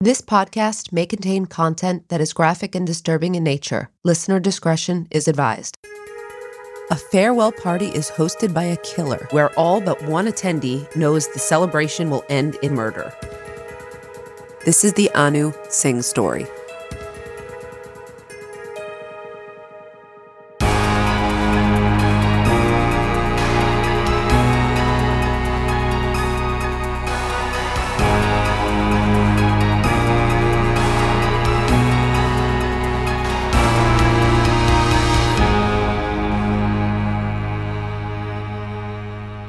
This podcast may contain content that is graphic and disturbing in nature. Listener discretion is advised. A farewell party is hosted by a killer, where all but one attendee knows the celebration will end in murder. This is the Anu Singh story.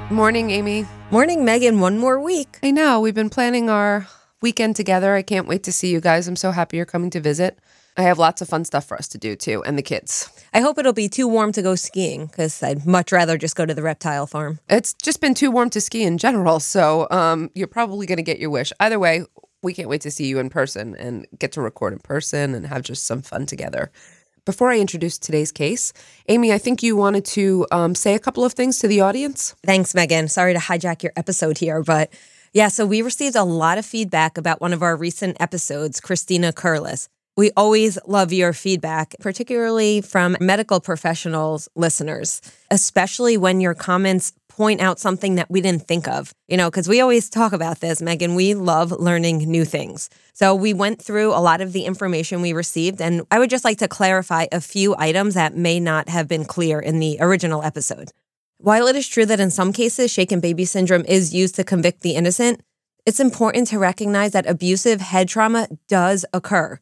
Morning, Amy. Morning, Megan. One more week. I know. We've been planning our weekend together. I can't wait to see you guys. I'm so happy you're coming to visit. I have lots of fun stuff for us to do, too, and the kids. I hope it'll be too warm to go skiing, because I'd much rather just go to the reptile farm. It's just been too warm to ski in general, so you're probably going to get your wish. Either way, we can't wait to see you in person and get to record in person and have just some fun together. Before I introduce today's case, Amy, I think you wanted to say a couple of things to the audience. Thanks, Megan. Sorry to hijack your episode here, but yeah, so we received a lot of feedback about one of our recent episodes, Christina Curlis. We always love your feedback, particularly from medical professionals listeners, especially when your comments point out something that we didn't think of, you know, because we always talk about this, Megan. We love learning new things. So we went through a lot of the information we received, and I would just like to clarify a few items that may not have been clear in the original episode. While it is true that in some cases, shaken baby syndrome is used to convict the innocent, it's important to recognize that abusive head trauma does occur.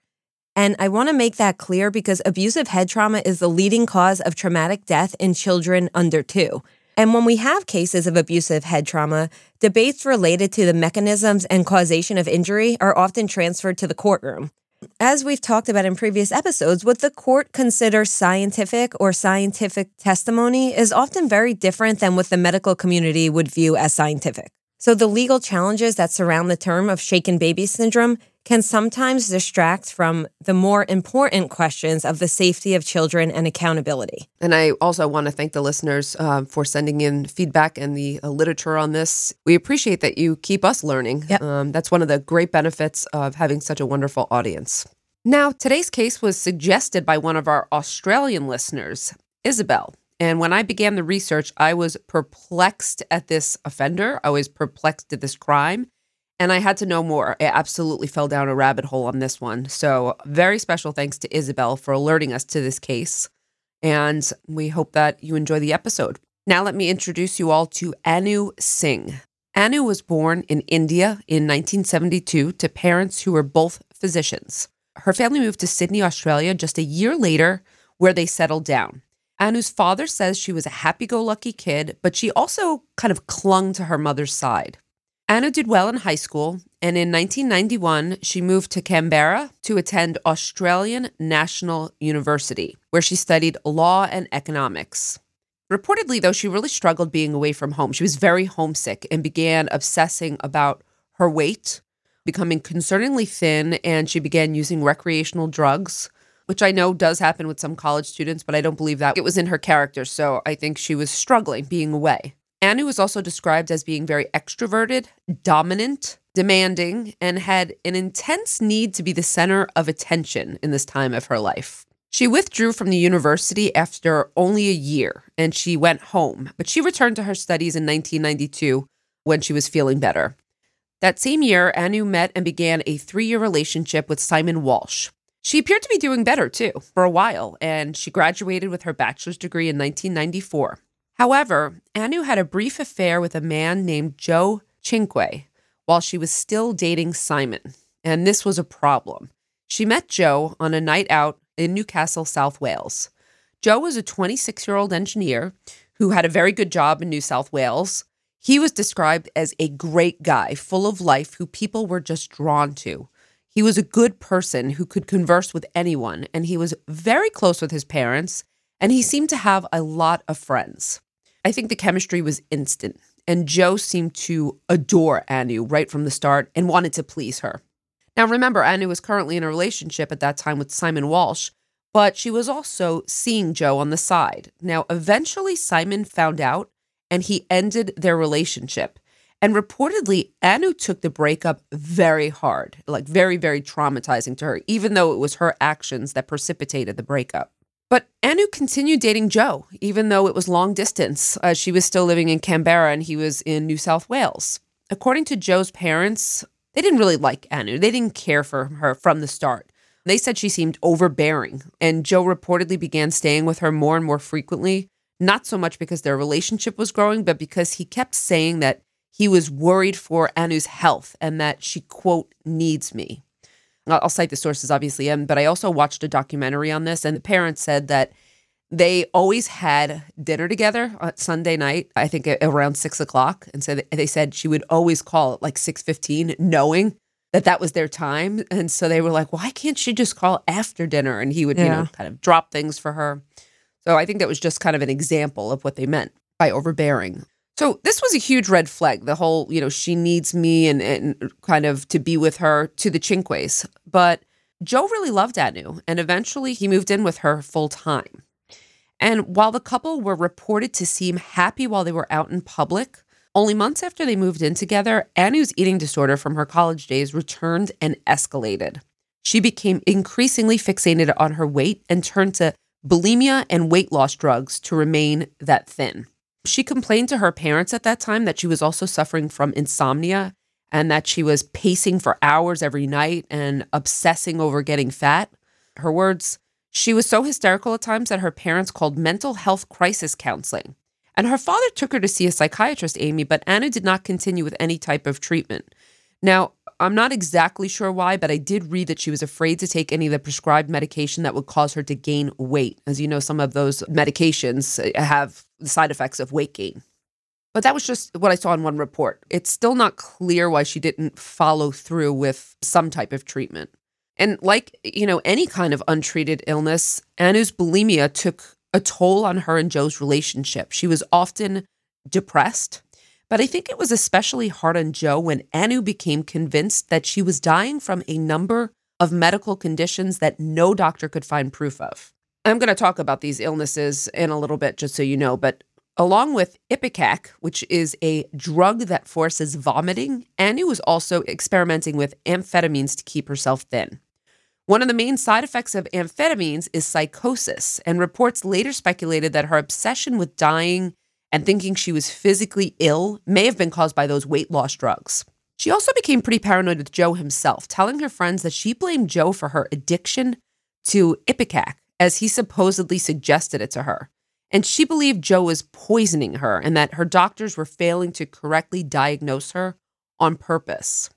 And I want to make that clear because abusive head trauma is the leading cause of traumatic death in children under 2. And when we have cases of abusive head trauma, debates related to the mechanisms and causation of injury are often transferred to the courtroom. As we've talked about in previous episodes, what the court considers scientific or scientific testimony is often very different than what the medical community would view as scientific. So the legal challenges that surround the term of shaken baby syndrome can sometimes distract from the more important questions of the safety of children and accountability. And I also want to thank the listeners for sending in feedback and the literature on this. We appreciate that you keep us learning. Yep. That's one of the great benefits of having such a wonderful audience. Now, today's case was suggested by one of our Australian listeners, Isabel. And when I began the research, I was perplexed at this offender. I was perplexed at this crime. And I had to know more. I absolutely fell down a rabbit hole on this one. So very special thanks to Isabel for alerting us to this case. And we hope that you enjoy the episode. Now let me introduce you all to Anu Singh. Anu was born in India in 1972 to parents who were both physicians. Her family moved to Sydney, Australia just a year later, where they settled down. Anu's father says she was a happy-go-lucky kid, but she also kind of clung to her mother's side. Anu did well in high school, and in 1991, she moved to Canberra to attend Australian National University, where she studied law and economics. Reportedly, though, she really struggled being away from home. She was very homesick and began obsessing about her weight, becoming concerningly thin, and she began using recreational drugs, which I know does happen with some college students, but I don't believe that it was in her character, so I think she was struggling being away. Anu was also described as being very extroverted, dominant, demanding, and had an intense need to be the center of attention in this time of her life. She withdrew from the university after only a year, and she went home, but she returned to her studies in 1992 when she was feeling better. That same year, Anu met and began a 3-year relationship with Simon Walsh. She appeared to be doing better, too, for a while, and she graduated with her bachelor's degree in 1994. However, Anu had a brief affair with a man named Joe Cinque while she was still dating Simon, and this was a problem. She met Joe on a night out in Newcastle, South Wales. Joe was a 26-year-old engineer who had a very good job in New South Wales. He was described as a great guy, full of life, who people were just drawn to. He was a good person who could converse with anyone, and he was very close with his parents, and he seemed to have a lot of friends. I think the chemistry was instant, and Joe seemed to adore Anu right from the start and wanted to please her. Now, remember, Anu was currently in a relationship at that time with Simon Walsh, but she was also seeing Joe on the side. Now, eventually, Simon found out, and he ended their relationship. And reportedly, Anu took the breakup very hard, like very, very traumatizing to her, even though it was her actions that precipitated the breakup. But Anu continued dating Joe, even though it was long distance. She was still living in Canberra and he was in New South Wales. According to Joe's parents, they didn't really like Anu. They didn't care for her from the start. They said she seemed overbearing, and Joe reportedly began staying with her more and more frequently, not so much because their relationship was growing, but because he kept saying that he was worried for Anu's health and that she, quote, needs me. I'll cite the sources, obviously, but I also watched a documentary on this, and the parents said that they always had dinner together on Sunday night, I think around 6 o'clock, and so they said she would always call at like 6:15, knowing that that was their time, and so they were like, why can't she just call after dinner? And he would, kind of drop things for her. So I think that was just kind of an example of what they meant by overbearing. So this was a huge red flag, the whole, she needs me and kind of to be with her to the Cinques. But Joe really loved Anu, and eventually he moved in with her full time. And while the couple were reported to seem happy while they were out in public, only months after they moved in together, Anu's eating disorder from her college days returned and escalated. She became increasingly fixated on her weight and turned to bulimia and weight loss drugs to remain that thin. She complained to her parents at that time that she was also suffering from insomnia and that she was pacing for hours every night and obsessing over getting fat. Her words, she was so hysterical at times that her parents called mental health crisis counseling. And her father took her to see a psychiatrist, Amy, but Anu did not continue with any type of treatment. Now, I'm not exactly sure why, but I did read that she was afraid to take any of the prescribed medication that would cause her to gain weight. As you know, some of those medications have the side effects of weight gain. But that was just what I saw in one report. It's still not clear why she didn't follow through with some type of treatment. And like, any kind of untreated illness, Anu's bulimia took a toll on her and Joe's relationship. She was often depressed. But I think it was especially hard on Joe when Anu became convinced that she was dying from a number of medical conditions that no doctor could find proof of. I'm going to talk about these illnesses in a little bit, just so you know, but along with Ipecac, which is a drug that forces vomiting, Anu was also experimenting with amphetamines to keep herself thin. One of the main side effects of amphetamines is psychosis, and reports later speculated that her obsession with dying and thinking she was physically ill may have been caused by those weight loss drugs. She also became pretty paranoid with Joe himself, telling her friends that she blamed Joe for her addiction to Ipecac, as he supposedly suggested it to her. And she believed Joe was poisoning her and that her doctors were failing to correctly diagnose her on purpose.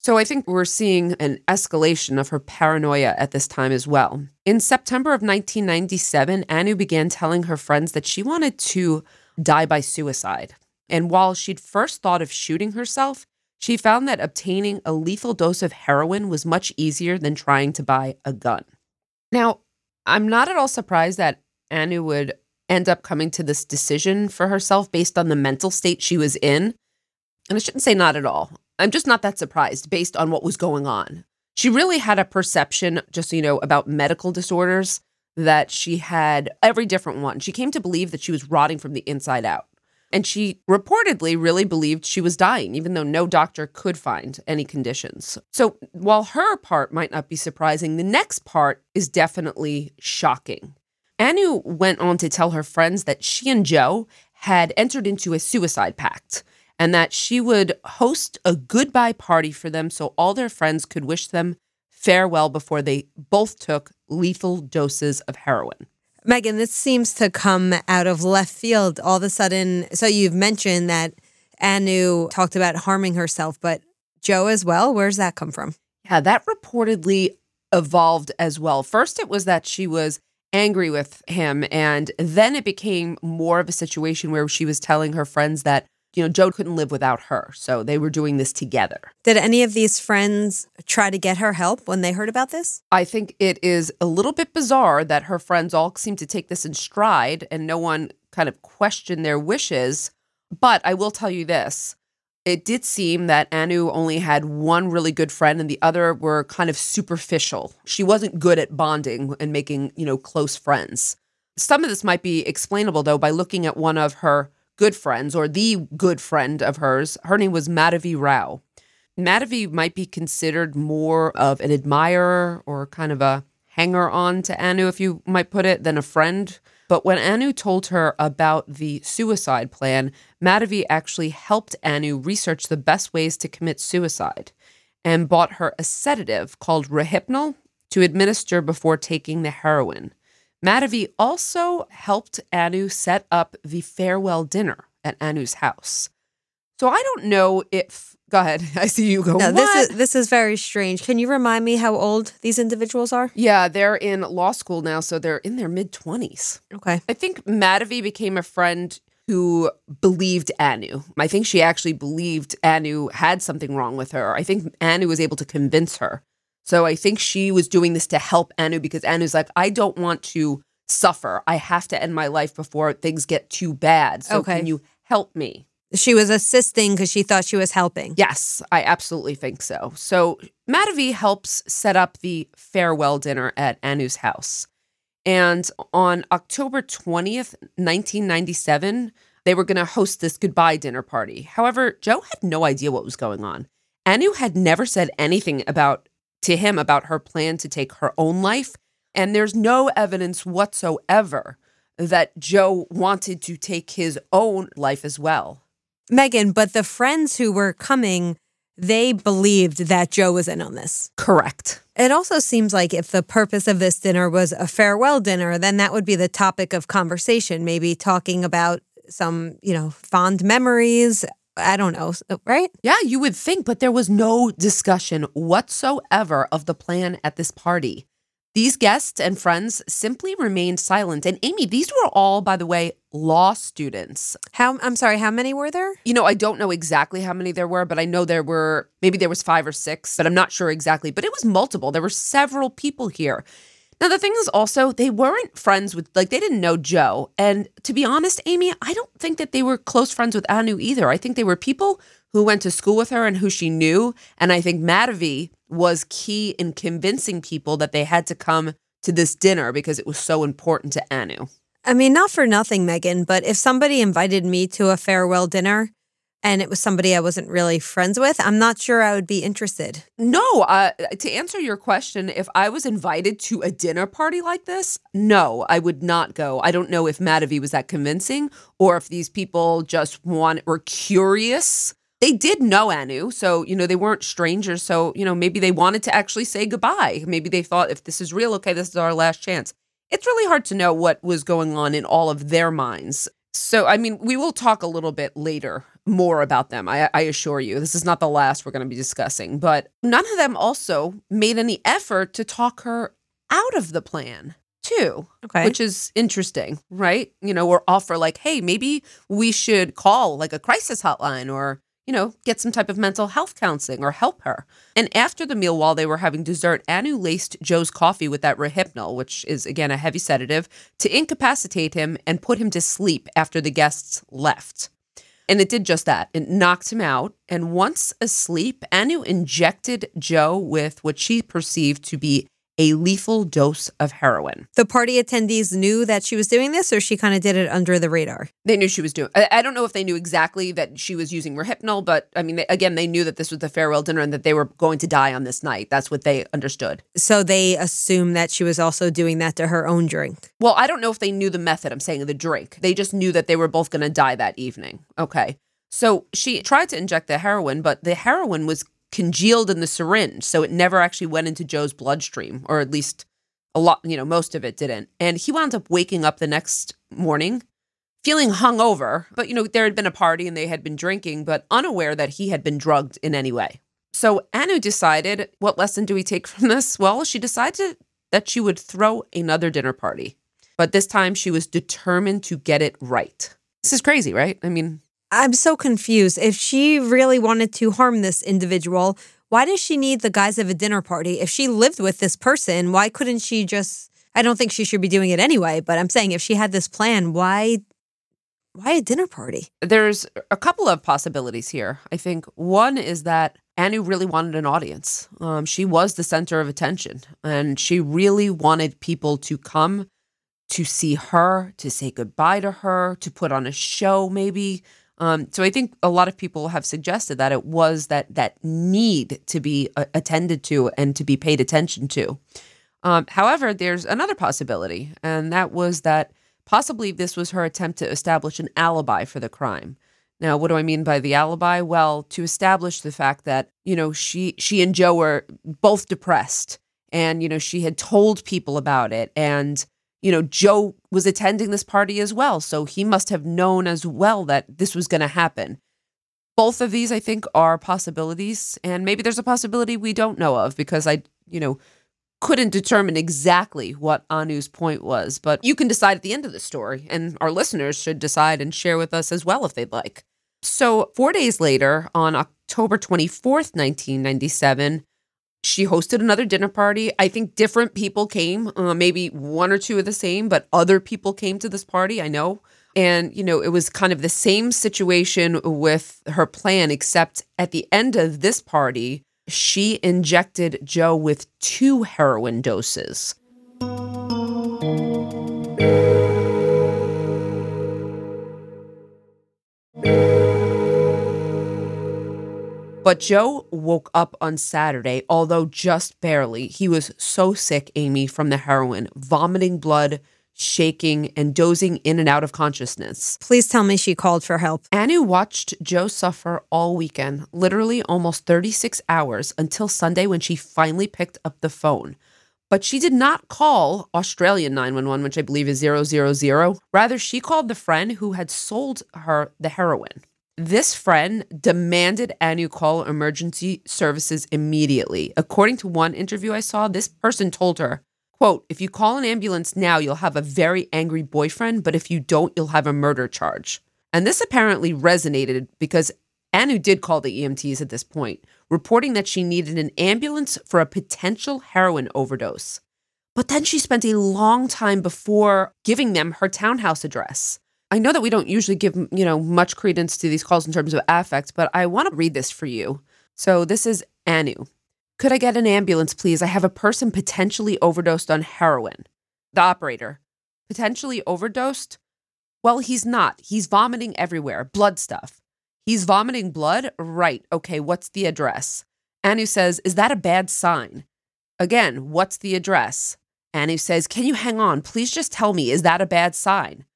So I think we're seeing an escalation of her paranoia at this time as well. In September of 1997, Anu began telling her friends that she wanted to die by suicide. And while she'd first thought of shooting herself, She found that obtaining a lethal dose of heroin was much easier than trying to buy a gun. Now, I'm not at all surprised that Anu would end up coming to this decision for herself based on the mental state she was in. And I shouldn't say not at all. I'm just not that surprised based on what was going on. She really had a perception, just so you know, about medical disorders, that she had every different one. She came to believe that she was rotting from the inside out. And she reportedly really believed she was dying, even though no doctor could find any conditions. So while her part might not be surprising, the next part is definitely shocking. Anu went on to tell her friends that she and Joe had entered into a suicide pact, and that she would host a goodbye party for them so all their friends could wish them farewell before they both took lethal doses of heroin. Megan, this seems to come out of left field all of a sudden. So you've mentioned that Anu talked about harming herself, but Joe as well? Where's that come from? Yeah, that reportedly evolved as well. First, it was that she was angry with him, and then it became more of a situation where she was telling her friends that, you know, Joe couldn't live without her, so they were doing this together. Did any of these friends try to get her help when they heard about this? I think it is a little bit bizarre that her friends all seem to take this in stride and no one kind of questioned their wishes. But I will tell you this. It did seem that Anu only had one really good friend and the other were kind of superficial. She wasn't good at bonding and making, you know, close friends. Some of this might be explainable, though, by looking at one of her good friends, or the good friend of hers. Her name was Madhavi Rao. Madhavi might be considered more of an admirer or kind of a hanger-on to Anu, if you might put it, than a friend. But when Anu told her about the suicide plan, Madhavi actually helped Anu research the best ways to commit suicide and bought her a sedative called Rohypnol to administer before taking the heroin. Madhavi also helped Anu set up the farewell dinner at Anu's house. So I don't know if... Go ahead. I see you go, no, this is very strange. Can you remind me how old these individuals are? Yeah, they're in law school now, so they're in their mid-20s. Okay. I think Madhavi became a friend who believed Anu. I think she actually believed Anu had something wrong with her. I think Anu was able to convince her. So I think she was doing this to help Anu because Anu's like, I don't want to suffer. I have to end my life before things get too bad. So okay, can you help me? She was assisting because she thought she was helping. Yes, I absolutely think so. So Madhavi helps set up the farewell dinner at Anu's house. And on October 20th, 1997, they were going to host this goodbye dinner party. However, Joe had no idea what was going on. Anu had never said anything to him about her plan to take her own life. And there's no evidence whatsoever that Joe wanted to take his own life as well. Megan, but the friends who were coming, they believed that Joe was in on this. Correct. It also seems like if the purpose of this dinner was a farewell dinner, then that would be the topic of conversation, maybe talking about some, you know, fond memories. I don't know, right? Yeah, you would think, but there was no discussion whatsoever of the plan at this party. These guests and friends simply remained silent. And Amy, these were all, by the way, law students. How many were there? You know, I don't know exactly how many there were, but I know there was 5 or 6, but I'm not sure exactly. But it was multiple. There were several people here. Now, the thing is also, they weren't friends with, like, they didn't know Joe. And to be honest, Amy, I don't think that they were close friends with Anu either. I think they were people who went to school with her and who she knew. And I think Madhavi was key in convincing people that they had to come to this dinner because it was so important to Anu. I mean, not for nothing, Megan, but if somebody invited me to a farewell dinner and it was somebody I wasn't really friends with, I'm not sure I would be interested. No, to answer your question, if I was invited to a dinner party like this, no, I would not go. I don't know if Madhavi was that convincing or if these people just were curious. They did know Anu, so, you know, they weren't strangers. So, you know, maybe they wanted to actually say goodbye. Maybe they thought, if this is real, okay, this is our last chance. It's really hard to know what was going on in all of their minds. So, I mean, we will talk a little bit later more about them. I assure you, this is not the last we're going to be discussing. But none of them also made any effort to talk her out of the plan, too. Okay. Which is interesting, right? You know, or offer like, hey, maybe we should call like a crisis hotline or, you know, get some type of mental health counseling or help her. And after the meal, while they were having dessert, Anu laced Joe's coffee with that Rohypnol, which is, again, a heavy sedative, to incapacitate him and put him to sleep after the guests left. And it did just that. It knocked him out. And once asleep, Anu injected Joe with what she perceived to be a lethal dose of heroin. The party attendees knew that she was doing this, or she kind of did it under the radar? They knew she was doing it. I don't know if they knew exactly that she was using Rohypnol, but I mean, they knew that this was the farewell dinner and that they were going to die on this night. That's what they understood. So they assumed that she was also doing that to her own drink. Well, I don't know if they knew the method. I'm saying the drink. They just knew that they were both going to die that evening. Okay. So she tried to inject the heroin, but the heroin was congealed in the syringe, so it never actually went into Joe's bloodstream, or at least a lot, you know, most of it didn't. And he wound up waking up the next morning feeling hungover, but, you know, there had been a party and they had been drinking, but unaware that he had been drugged in any way. So Anu decided, what lesson do we take from this? Well, she decided that she would throw another dinner party, but this time she was determined to get it right. This is crazy, right? I mean, I'm so confused. If she really wanted to harm this individual, why does she need the guise of a dinner party? If she lived with this person, why couldn't she just... I don't think she should be doing it anyway, but I'm saying if she had this plan, why a dinner party? There's a couple of possibilities here. I think one is that Anu really wanted an audience. She was the center of attention, and she really wanted people to come to see her, to say goodbye to her, to put on a show maybe. So I think a lot of people have suggested that it was that need to be attended to and to be paid attention to. However, there's another possibility, and that was that possibly this was her attempt to establish an alibi for the crime. Now, what do I mean by the alibi? Well, to establish the fact that, you know, she and Joe were both depressed, and, you know, she had told people about it, and, you know, Joe was attending this party as well, so he must have known as well that this was going to happen. Both of these, I think, are possibilities, and maybe there's a possibility we don't know of because I, you know, couldn't determine exactly what Anu's point was. But you can decide at the end of the story, and our listeners should decide and share with us as well if they'd like. So 4 days later, on October 24th, 1997, she hosted another dinner party. I think different people came, maybe one or two of the same, but other people came to this party, I know. And, you know, it was kind of the same situation with her plan, except at the end of this party, she injected Joe with 2 heroin doses. But Joe woke up on Saturday, although just barely. He was so sick, Amy, from the heroin, vomiting blood, shaking, and dozing in and out of consciousness. Please tell me she called for help. Anu watched Joe suffer all weekend, literally almost 36 hours, until Sunday when she finally picked up the phone. But she did not call Australian 911, which I believe is 000. Rather, she called the friend who had sold her the heroin. This friend demanded Anu call emergency services immediately. According to one interview I saw, this person told her, quote, "If you call an ambulance now, you'll have a very angry boyfriend, but if you don't, you'll have a murder charge." And this apparently resonated because Anu did call the EMTs at this point, reporting that she needed an ambulance for a potential heroin overdose. But then she spent a long time before giving them her townhouse address. I know that we don't usually give, you know, much credence to these calls in terms of affect, but I want to read this for you. So this is Anu. "Could I get an ambulance, please? I have a person potentially overdosed on heroin." The operator: "Potentially overdosed? Well, he's not. He's vomiting everywhere. Blood stuff." "He's vomiting blood? Right. Okay, what's the address?" Anu says, "Is that a bad sign?" Again, "What's the address?" Anu says, "Can you hang on? Please just tell me, is that a bad sign?"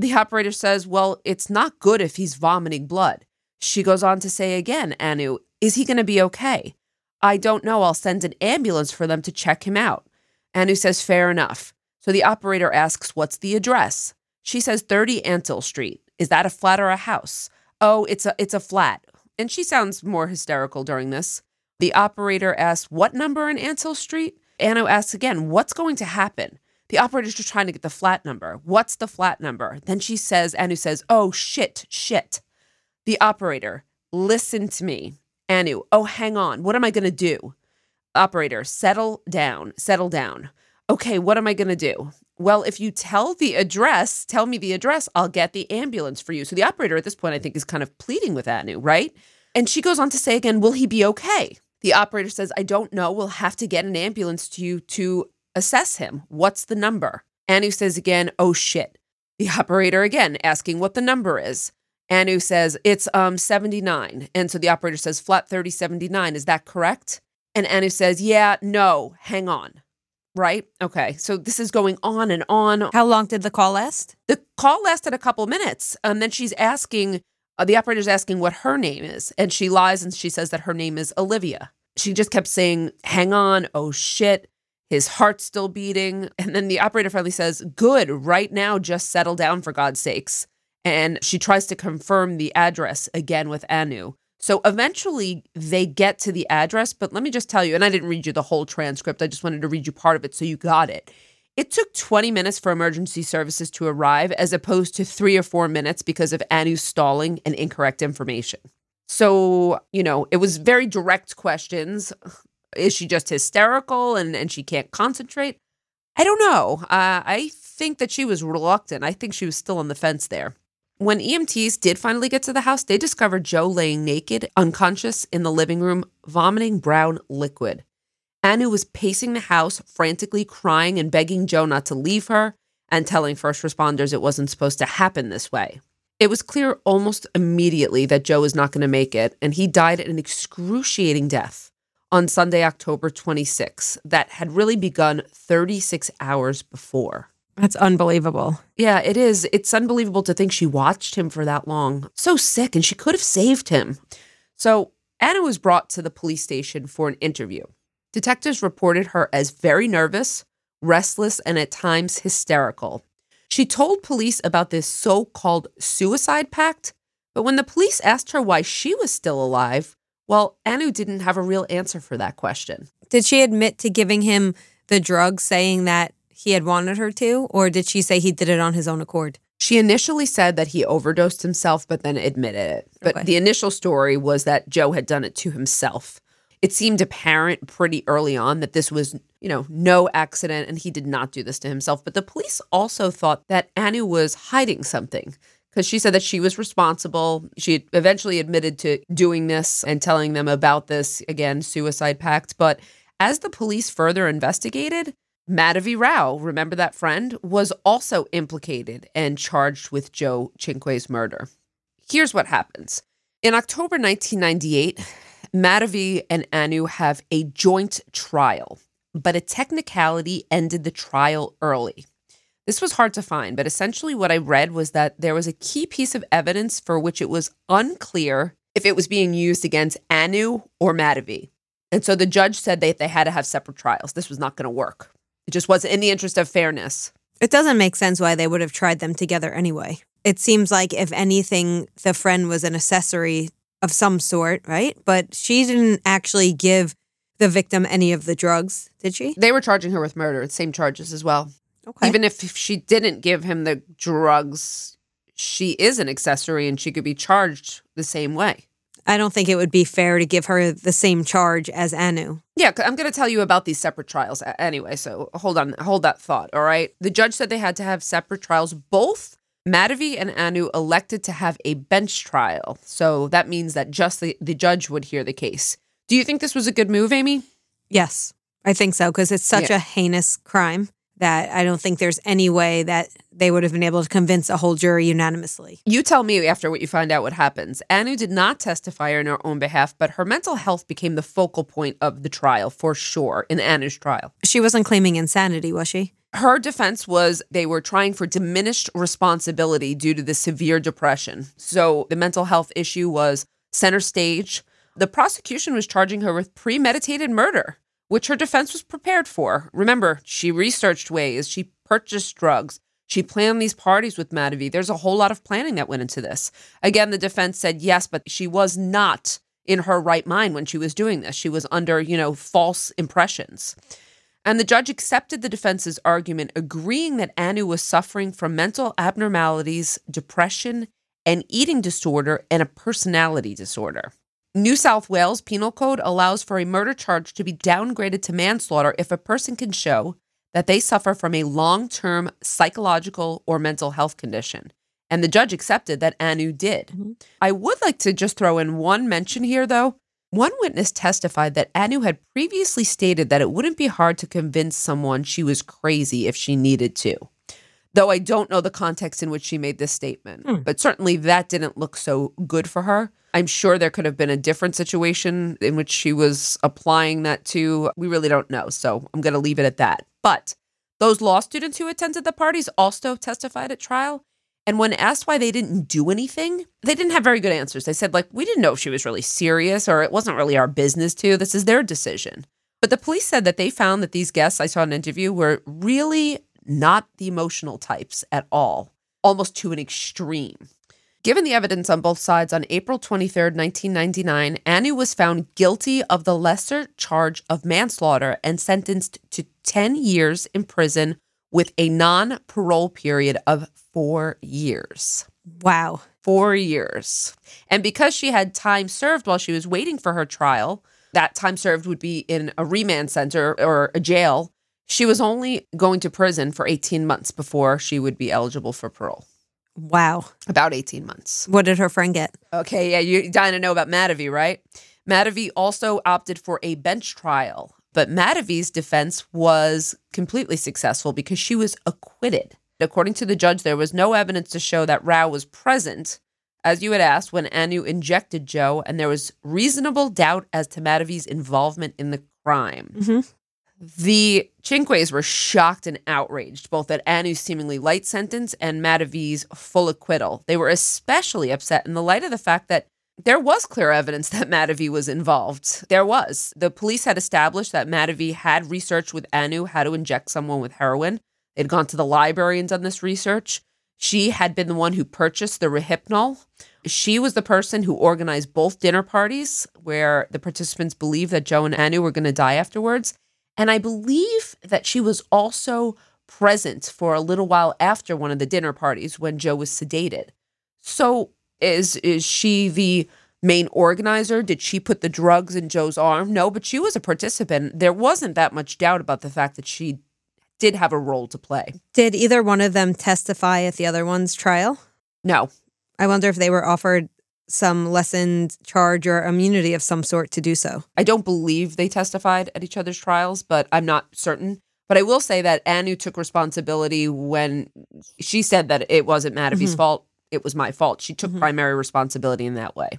The operator says, "Well, it's not good if he's vomiting blood." She goes on to say again, "Anu, is he going to be okay?" "I don't know. I'll send an ambulance for them to check him out." Anu says, "Fair enough." So the operator asks, "What's the address?" She says, 30 Antill Street. "Is that a flat or a house?" "Oh, it's a flat." And she sounds more hysterical during this. The operator asks, "What number in Antill Street?" Anu asks again, "What's going to happen?" The operator's just trying to get the flat number. "What's the flat number?" Then Anu says, "Oh, shit." The operator: Listen to me, Anu. Oh, hang on. What am I going to do? Operator, settle down. Settle down. Okay, what am I going to do? Well, if you tell me the address, I'll get the ambulance for you. So the operator at this point, I think, is kind of pleading with Anu, right? And she goes on to say again, will he be okay? The operator says, I don't know. We'll have to get an ambulance to you to assess him. What's the number? Anu says again, oh, shit. The operator again asking what the number is. Anu says, it's 79. And so the operator says, flat 3079. Is that correct? And Anu says, yeah, no, hang on. Right? Okay. So this is going on and on. How long did the call last? The call lasted a couple minutes. And then she's asking, the operator's asking what her name is. And she lies and she says that her name is Olivia. She just kept saying, hang on. Oh, shit. His heart's still beating. And then the operator finally says, good, right now, just settle down for God's sakes. And she tries to confirm the address again with Anu. So eventually they get to the address, but let me just tell you, and I didn't read you the whole transcript. I just wanted to read you part of it so you got it. It took 20 minutes for emergency services to arrive as opposed to 3 or 4 minutes because of Anu's stalling and incorrect information. So, you know, it was very direct questions. Is she just hysterical and she can't concentrate? I don't know. I think that she was reluctant. I think she was still on the fence there. When EMTs did finally get to the house, they discovered Joe laying naked, unconscious in the living room, vomiting brown liquid. Anu was pacing the house, frantically crying and begging Joe not to leave her and telling first responders it wasn't supposed to happen this way. It was clear almost immediately that Joe was not going to make it, and he died an excruciating death on Sunday, October 26, that had really begun 36 hours before. That's unbelievable. Yeah, it is. It's unbelievable to think she watched him for that long. So sick, and she could have saved him. So Anu was brought to the police station for an interview. Detectives reported her as very nervous, restless, and at times hysterical. She told police about this so-called suicide pact, but when the police asked her why she was still alive, well, Anu didn't have a real answer for that question. Did she admit to giving him the drug, saying that he had wanted her to, or did she say he did it on his own accord? She initially said that he overdosed himself, but then admitted it. But okay. The initial story was that Joe had done it to himself. It seemed apparent pretty early on that this was, you know, no accident and he did not do this to himself. But the police also thought that Anu was hiding something because she said that she was responsible. She eventually admitted to doing this and telling them about this, again, suicide pact. But as the police further investigated, Madhavi Rao, remember that friend, was also implicated and charged with Joe Cinque's murder. Here's what happens. In October 1998, Madhavi and Anu have a joint trial, but a technicality ended the trial early. This was hard to find, but essentially what I read was that there was a key piece of evidence for which it was unclear if it was being used against Anu or Madhavi. And so the judge said that they had to have separate trials. This was not going to work. It just wasn't in the interest of fairness. It doesn't make sense why they would have tried them together anyway. It seems like, if anything, the friend was an accessory of some sort, right? But she didn't actually give the victim any of the drugs, did she? They were charging her with murder, same charges as well. Okay. Even if she didn't give him the drugs, she is an accessory and she could be charged the same way. I don't think it would be fair to give her the same charge as Anu. Yeah, I'm going to tell you about these separate trials anyway, so hold that thought, all right? The judge said they had to have separate trials. Both Madhavi and Anu elected to have a bench trial, so that means that just the judge would hear the case. Do you think this was a good move, Amy? Yes, I think so, because it's such a heinous crime that I don't think there's any way that they would have been able to convince a whole jury unanimously. You tell me after what you find out what happens. Anu did not testify on her own behalf, but her mental health became the focal point of the trial, for sure, in Anu's trial. She wasn't claiming insanity, was she? Her defense was they were trying for diminished responsibility due to the severe depression. So the mental health issue was center stage. The prosecution was charging her with premeditated murder, which her defense was prepared for. Remember, she researched ways, she purchased drugs, she planned these parties with Madhavi. There's a whole lot of planning that went into this. Again, the defense said yes, but she was not in her right mind when she was doing this. She was under, false impressions. And the judge accepted the defense's argument, agreeing that Anu was suffering from mental abnormalities, depression, an eating disorder, and a personality disorder. New South Wales Penal Code allows for a murder charge to be downgraded to manslaughter if a person can show that they suffer from a long-term psychological or mental health condition. And the judge accepted that Anu did. Mm-hmm. I would like to just throw in one mention here, though. One witness testified that Anu had previously stated that it wouldn't be hard to convince someone she was crazy if she needed to, though I don't know the context in which she made this statement. But certainly that didn't look so good for her. I'm sure there could have been a different situation in which she was applying that to. We really don't know, so I'm going to leave it at that. But those law students who attended the parties also testified at trial. And when asked why they didn't do anything, they didn't have very good answers. They said, we didn't know if she was really serious or it wasn't really our business to. This is their decision. But the police said that they found that these guests, I saw an interview, were really not the emotional types at all, almost to an extreme. Given the evidence on both sides, on April 23rd, 1999, Anu was found guilty of the lesser charge of manslaughter and sentenced to 10 years in prison with a non-parole period of 4 years. Wow. 4 years. And because she had time served while she was waiting for her trial, that time served would be in a remand center or a jail. She was only going to prison for 18 months before she would be eligible for parole. Wow. About 18 months. What did her friend get? Okay, yeah, you're dying to know about Madhavi, right? Madhavi also opted for a bench trial. But Madhavi's defense was completely successful because she was acquitted. According to the judge, there was no evidence to show that Rao was present, as you had asked, when Anu injected Joe, and there was reasonable doubt as to Madhavi's involvement in the crime. Mm-hmm. The Cinques were shocked and outraged, both at Anu's seemingly light sentence and Madhavi's full acquittal. They were especially upset in the light of the fact that there was clear evidence that Madhavi was involved. There was. The police had established that Madhavi had researched with Anu how to inject someone with heroin. They'd gone to the library and done this research. She had been the one who purchased the Rohypnol. She was the person who organized both dinner parties where the participants believed that Joe and Anu were going to die afterwards. And I believe that she was also present for a little while after one of the dinner parties when Joe was sedated. So Is she the main organizer? Did she put the drugs in Joe's arm? No, but she was a participant. There wasn't that much doubt about the fact that she did have a role to play. Did either one of them testify at the other one's trial? No. I wonder if they were offered some lessened charge or immunity of some sort to do so. I don't believe they testified at each other's trials, but I'm not certain. But I will say that Anu took responsibility when she said that it wasn't Madhavi's fault. It was my fault. She took primary responsibility in that way.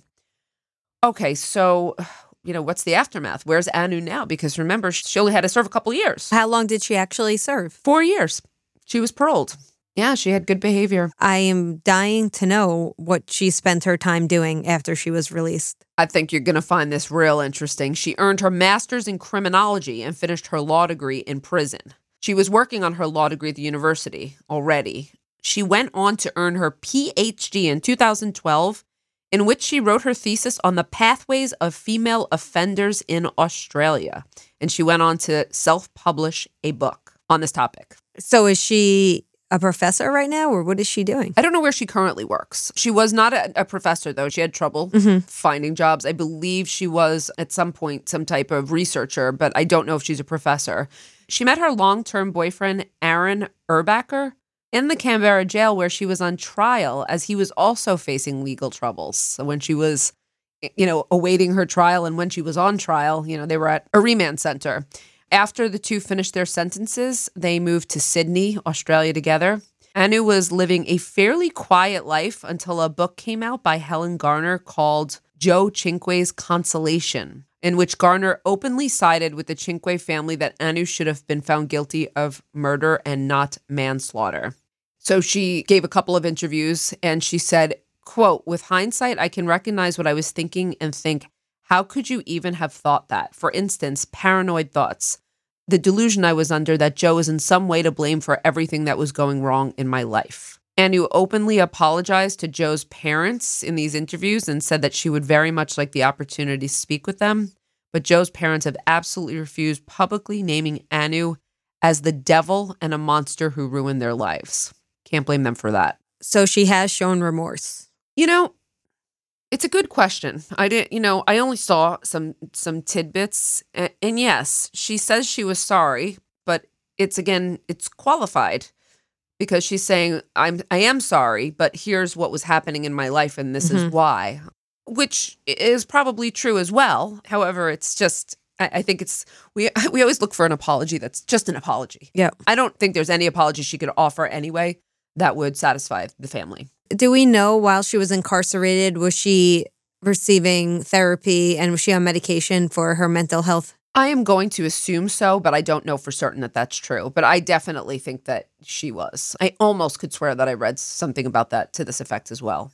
Okay, so, what's the aftermath? Where's Anu now? Because remember, she only had to serve a couple years. How long did she actually serve? 4 years. She was paroled. Yeah, she had good behavior. I am dying to know what she spent her time doing after she was released. I think you're going to find this real interesting. She earned her master's in criminology and finished her law degree in prison. She was working on her law degree at the university already. She went on to earn her PhD in 2012, in which she wrote her thesis on the pathways of female offenders in Australia. And she went on to self-publish a book on this topic. So is she a professor right now, or what is she doing? I don't know where she currently works. She was not a professor, though. She had trouble finding jobs. I believe she was, at some point, some type of researcher, but I don't know if she's a professor. She met her long-term boyfriend, Aaron Urbacher, in the Canberra jail where she was on trial, as he was also facing legal troubles. So when she was, awaiting her trial and when she was on trial, they were at a remand center. After the two finished their sentences, they moved to Sydney, Australia together. Anu was living a fairly quiet life until a book came out by Helen Garner called Joe Cinque's Consolation, in which Garner openly sided with the Cinque family that Anu should have been found guilty of murder and not manslaughter. So she gave a couple of interviews and she said, quote, "With hindsight, I can recognize what I was thinking and think, how could you even have thought that? For instance, paranoid thoughts. The delusion I was under that Joe was in some way to blame for everything that was going wrong in my life." Anu openly apologized to Joe's parents in these interviews and said that she would very much like the opportunity to speak with them. But Joe's parents have absolutely refused, publicly naming Anu as the devil and a monster who ruined their lives. Can't blame them for that. So she has shown remorse. You know, it's a good question. I only saw some tidbits. And yes, she says she was sorry, but it's qualified because she's saying, I am sorry, but here's what was happening in my life and this is why, which is probably true as well. However, it's just, I think it's, we always look for an apology that's just an apology. Yeah. I don't think there's any apology she could offer anyway that would satisfy the family. Do we know while she was incarcerated, was she receiving therapy and was she on medication for her mental health? I am going to assume so, but I don't know for certain that that's true. But I definitely think that she was. I almost could swear that I read something about that to this effect as well.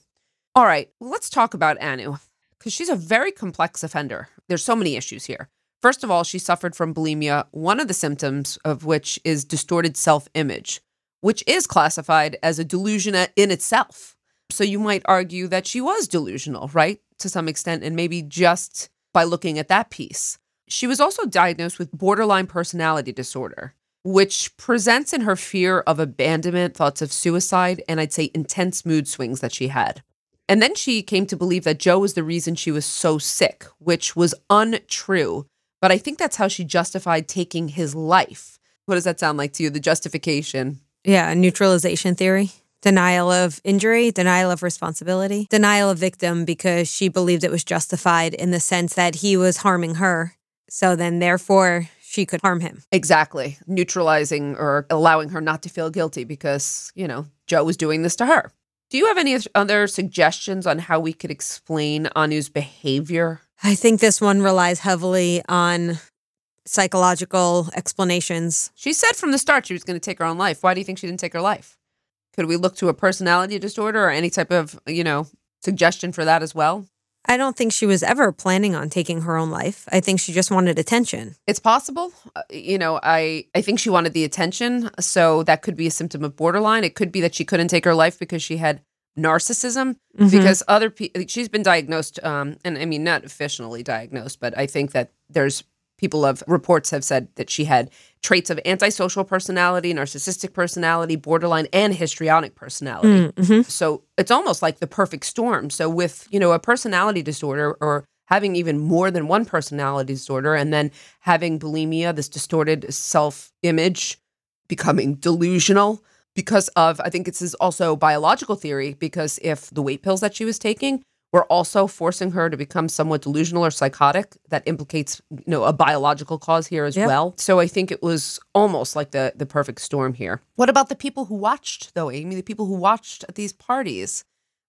All right, let's talk about Anu, because she's a very complex offender. There's so many issues here. First of all, she suffered from bulimia, one of the symptoms of which is distorted self-image, which is classified as a delusion in itself. So you might argue that she was delusional, right, to some extent, and maybe just by looking at that piece. She was also diagnosed with borderline personality disorder, which presents in her fear of abandonment, thoughts of suicide, and I'd say intense mood swings that she had. And then she came to believe that Joe was the reason she was so sick, which was untrue. But I think that's how she justified taking his life. What does that sound like to you, the justification? Yeah, neutralization theory, denial of injury, denial of responsibility, denial of victim because she believed it was justified in the sense that he was harming her. So then therefore she could harm him. Exactly. Neutralizing or allowing her not to feel guilty because, you know, Joe was doing this to her. Do you have any other suggestions on how we could explain Anu's behavior? I think this one relies heavily on psychological explanations. She said from the start she was going to take her own life. Why do you think she didn't take her life? Could we look to a personality disorder or any type of, you know, suggestion for that as well? I don't think she was ever planning on taking her own life. I think she just wanted attention. It's possible. I think she wanted the attention. So that could be a symptom of borderline. It could be that she couldn't take her life because she had narcissism, because other people, she's been diagnosed, and I mean, not officially diagnosed, but I think that there's reports have said that she had traits of antisocial personality, narcissistic personality, borderline, and histrionic personality. So it's almost like the perfect storm. So with, you know, a personality disorder or having even more than one personality disorder and then having bulimia, this distorted self-image, becoming delusional because of, I think this is also biological theory, because if the weight pills that she was taking were also forcing her to become somewhat delusional or psychotic, that implicates, you know, a biological cause here as well. So I think it was almost like the perfect storm here. What about the people who watched, though, Amy? The people who watched at these parties?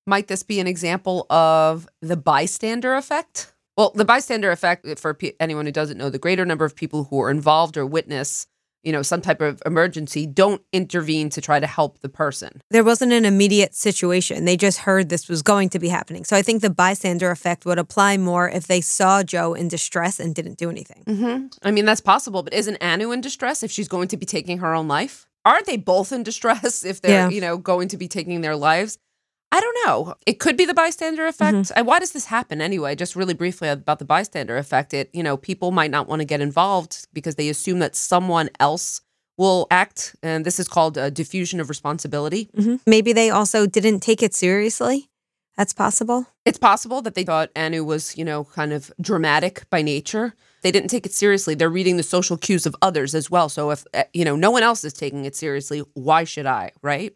Might this be an example of the bystander effect? Well, the bystander effect, for anyone who doesn't know, the greater number of people who are involved or witness, you know, some type of emergency, don't intervene to try to help the person. There wasn't an immediate situation. They just heard this was going to be happening. So I think the bystander effect would apply more if they saw Joe in distress and didn't do anything. I mean, that's possible. But isn't Anu in distress if she's going to be taking her own life? Aren't they both in distress if they're, you know, going to be taking their lives? I don't know. It could be the bystander effect. Why does this happen anyway? Just really briefly about the bystander effect. It, you know, people might not want to get involved because they assume that someone else will act. And this is called a diffusion of responsibility. Maybe they also didn't take it seriously. That's possible. It's possible that they thought Anu was, you know, kind of dramatic by nature. They didn't take it seriously. They're reading the social cues of others as well. So if, you know, no one else is taking it seriously, why should I, right?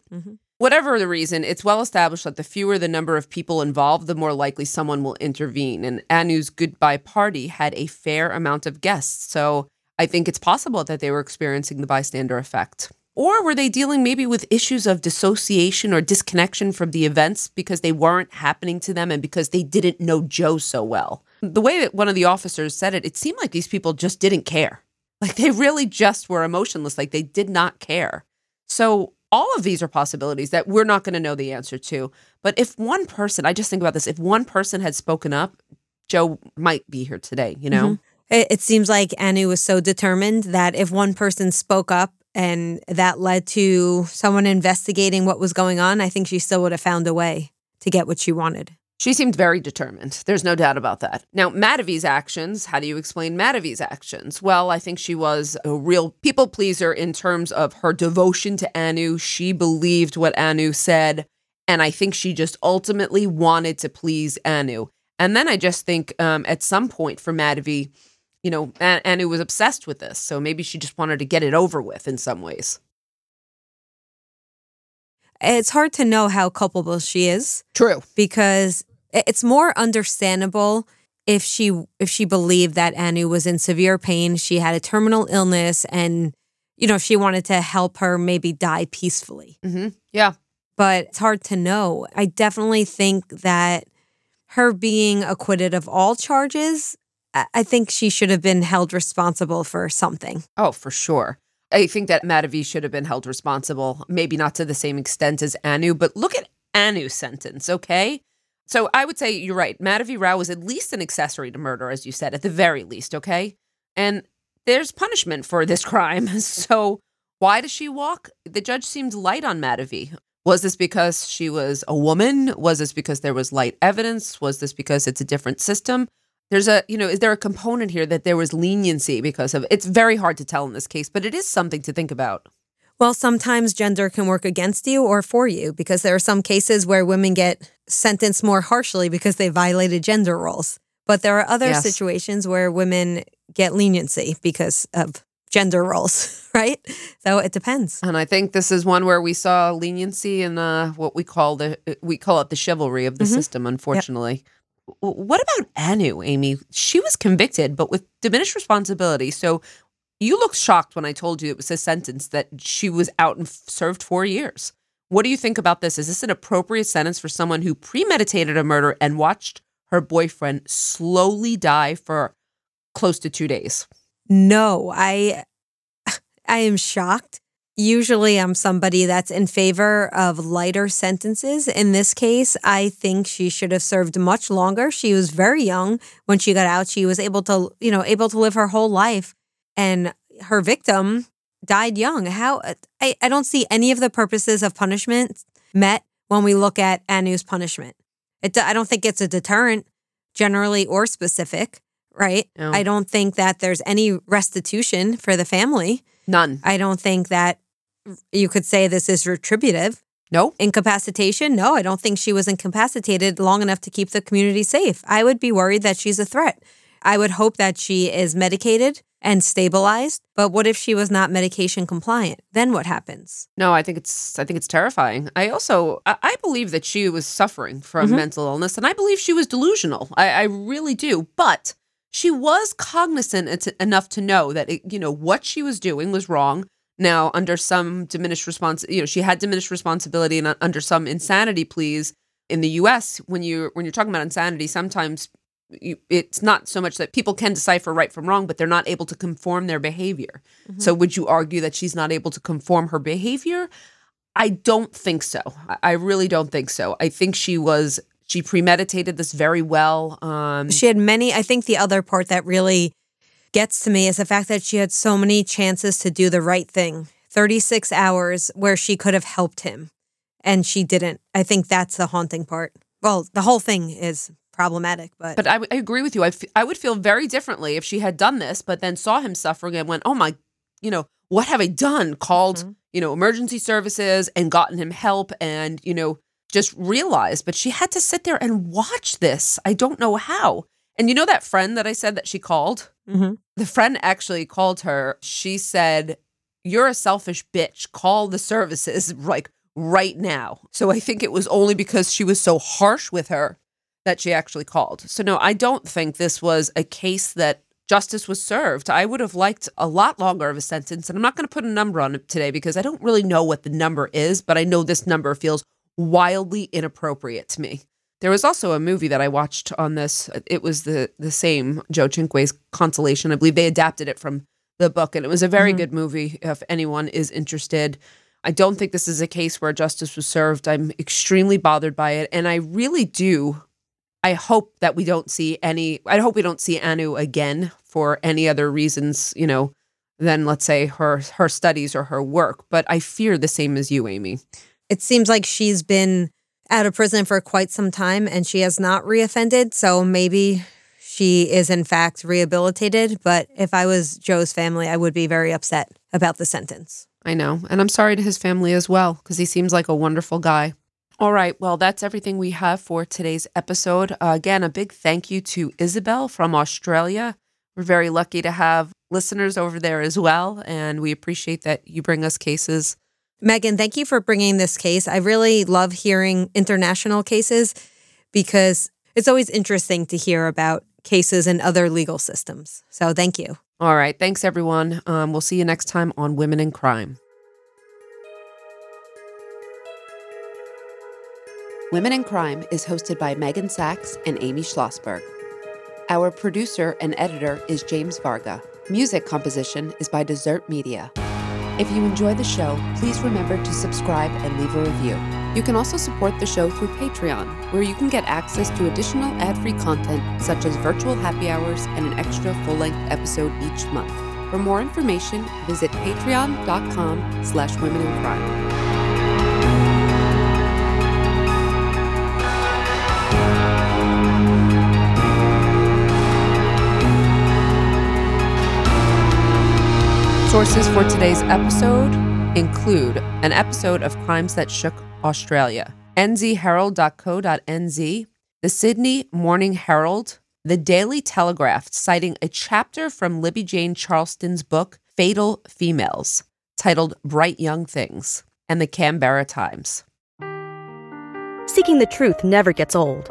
Whatever the reason, it's well established that the fewer the number of people involved, the more likely someone will intervene. And Anu's goodbye party had a fair amount of guests. So I think it's possible that they were experiencing the bystander effect. Or were they dealing maybe with issues of dissociation or disconnection from the events because they weren't happening to them and because they didn't know Joe so well? The way that one of the officers said it, it seemed like these people just didn't care. Like they really just were emotionless, like they did not care. So all of these are possibilities that we're not going to know the answer to. But if one person, I just think about this, if one person had spoken up, Joe might be here today, you know? It seems like Anu was so determined that if one person spoke up and that led to someone investigating what was going on, I think she still would have found a way to get what she wanted. She seemed very determined. There's no doubt about that. Now, Madhavi's actions, how do you explain Madhavi's actions? Well, I think she was a real people pleaser in terms of her devotion to Anu. She believed what Anu said. And I think she just ultimately wanted to please Anu. And then I just think at some point for Madhavi, you know, Anu was obsessed with this. So maybe she just wanted to get it over with in some ways. It's hard to know how culpable she is. True. Because it's more understandable if she believed that Anu was in severe pain, she had a terminal illness, and, you know, she wanted to help her maybe die peacefully. Mm-hmm. Yeah. But it's hard to know. I definitely think that her being acquitted of all charges, I think she should have been held responsible for something. Oh, for sure. I think that Madhavi should have been held responsible, maybe not to the same extent as Anu, but look at Anu's sentence, okay? So I would say you're right. Madhavi Rao was at least an accessory to murder, as you said, at the very least, okay? And there's punishment for this crime. So why does she walk? The judge seemed light on Madhavi. Was this because she was a woman? Was this because there was light evidence? Was this because it's a different system? There's a, you know, is there a component here that there was leniency because of, it's very hard to tell in this case, but it is something to think about. Well, sometimes gender can work against you or for you, because there are some cases where women get sentenced more harshly because they violated gender roles. But there are other situations where women get leniency because of gender roles, right? So it depends. And I think this is one where we saw leniency in what we call it the chivalry of the system, unfortunately. Yep. What about Anu, Amy? She was convicted, but with diminished responsibility. So you looked shocked when I told you it was a sentence that she was out and served 4 years. What do you think about this? Is this an appropriate sentence for someone who premeditated a murder and watched her boyfriend slowly die for close to 2 days? No, I am shocked. Usually I'm somebody that's in favor of lighter sentences. In this case, I think she should have served much longer. She was very young when she got out. She was able to live her whole life. And her victim died young. How I don't see any of the purposes of punishment met when we look at Anu's punishment. I don't think it's a deterrent generally or specific, right? No. I don't think that there's any restitution for the family. None. I don't think that you could say this is retributive. No. Incapacitation? No, I don't think she was incapacitated long enough to keep the community safe. I would be worried that she's a threat. I would hope that she is medicated and stabilized, but what if she was not medication compliant? Then what happens? No, I think it's terrifying. I believe that she was suffering from mental illness, and I believe she was delusional. I really do. But she was cognizant enough to know that what she was doing was wrong. Now, under some diminished she had diminished responsibility, and under some insanity pleas in the U.S., when you're talking about insanity, sometimes it's not so much that people can decipher right from wrong, but they're not able to conform their behavior. Mm-hmm. So would you argue that she's not able to conform her behavior? I don't think so. I really don't think so. I think she premeditated this very well. She had many, I think the other part that really gets to me is the fact that she had so many chances to do the right thing. 36 hours where she could have helped him and she didn't. I think that's the haunting part. Well, the whole thing is problematic, but I agree with you. I would feel very differently if she had done this, but then saw him suffering and went, oh my, what have I done? Called, emergency services and gotten him help and, just realized. But she had to sit there and watch this. I don't know how. And that friend that I said that she called? Mm-hmm. The friend actually called her. She said, you're a selfish bitch. Call the services like right now. So I think it was only because she was so harsh with her that she actually called. So no, I don't think this was a case that justice was served. I would have liked a lot longer of a sentence, and I'm not going to put a number on it today because I don't really know what the number is, but I know this number feels wildly inappropriate to me. There was also a movie that I watched on this. It was the same, Joe Cinque's Consolation. I believe they adapted it from the book, and it was a very good movie if anyone is interested. I don't think this is a case where justice was served. I'm extremely bothered by it, and I really do... I hope we don't see Anu again for any other reasons, than, let's say, her studies or her work. But I fear the same as you, Amy. It seems like she's been out of prison for quite some time and she has not reoffended. So maybe she is, in fact, rehabilitated. But if I was Joe's family, I would be very upset about the sentence. I know. And I'm sorry to his family as well, because he seems like a wonderful guy. All right. Well, that's everything we have for today's episode. Again, a big thank you to Isabel from Australia. We're very lucky to have listeners over there as well, and we appreciate that you bring us cases. Megan, thank you for bringing this case. I really love hearing international cases because it's always interesting to hear about cases in other legal systems. So thank you. All right. Thanks, everyone. We'll see you next time on Women in Crime. Women in Crime is hosted by Meghan Sacks and Amy Shlosberg. Our producer and editor is James Varga. Music composition is by Dessert Media. If you enjoy the show, please remember to subscribe and leave a review. You can also support the show through Patreon, where you can get access to additional ad-free content such as virtual happy hours and an extra full-length episode each month. For more information, visit patreon.com/womenincrime. Sources for today's episode include an episode of Crimes That Shook Australia, Nzherald.co.nz, The Sydney Morning Herald, The Daily Telegraph, citing a chapter from Libby Jane Charleston's book, Fatal Females, titled Bright Young Things, and The Canberra Times. Seeking the truth never gets old.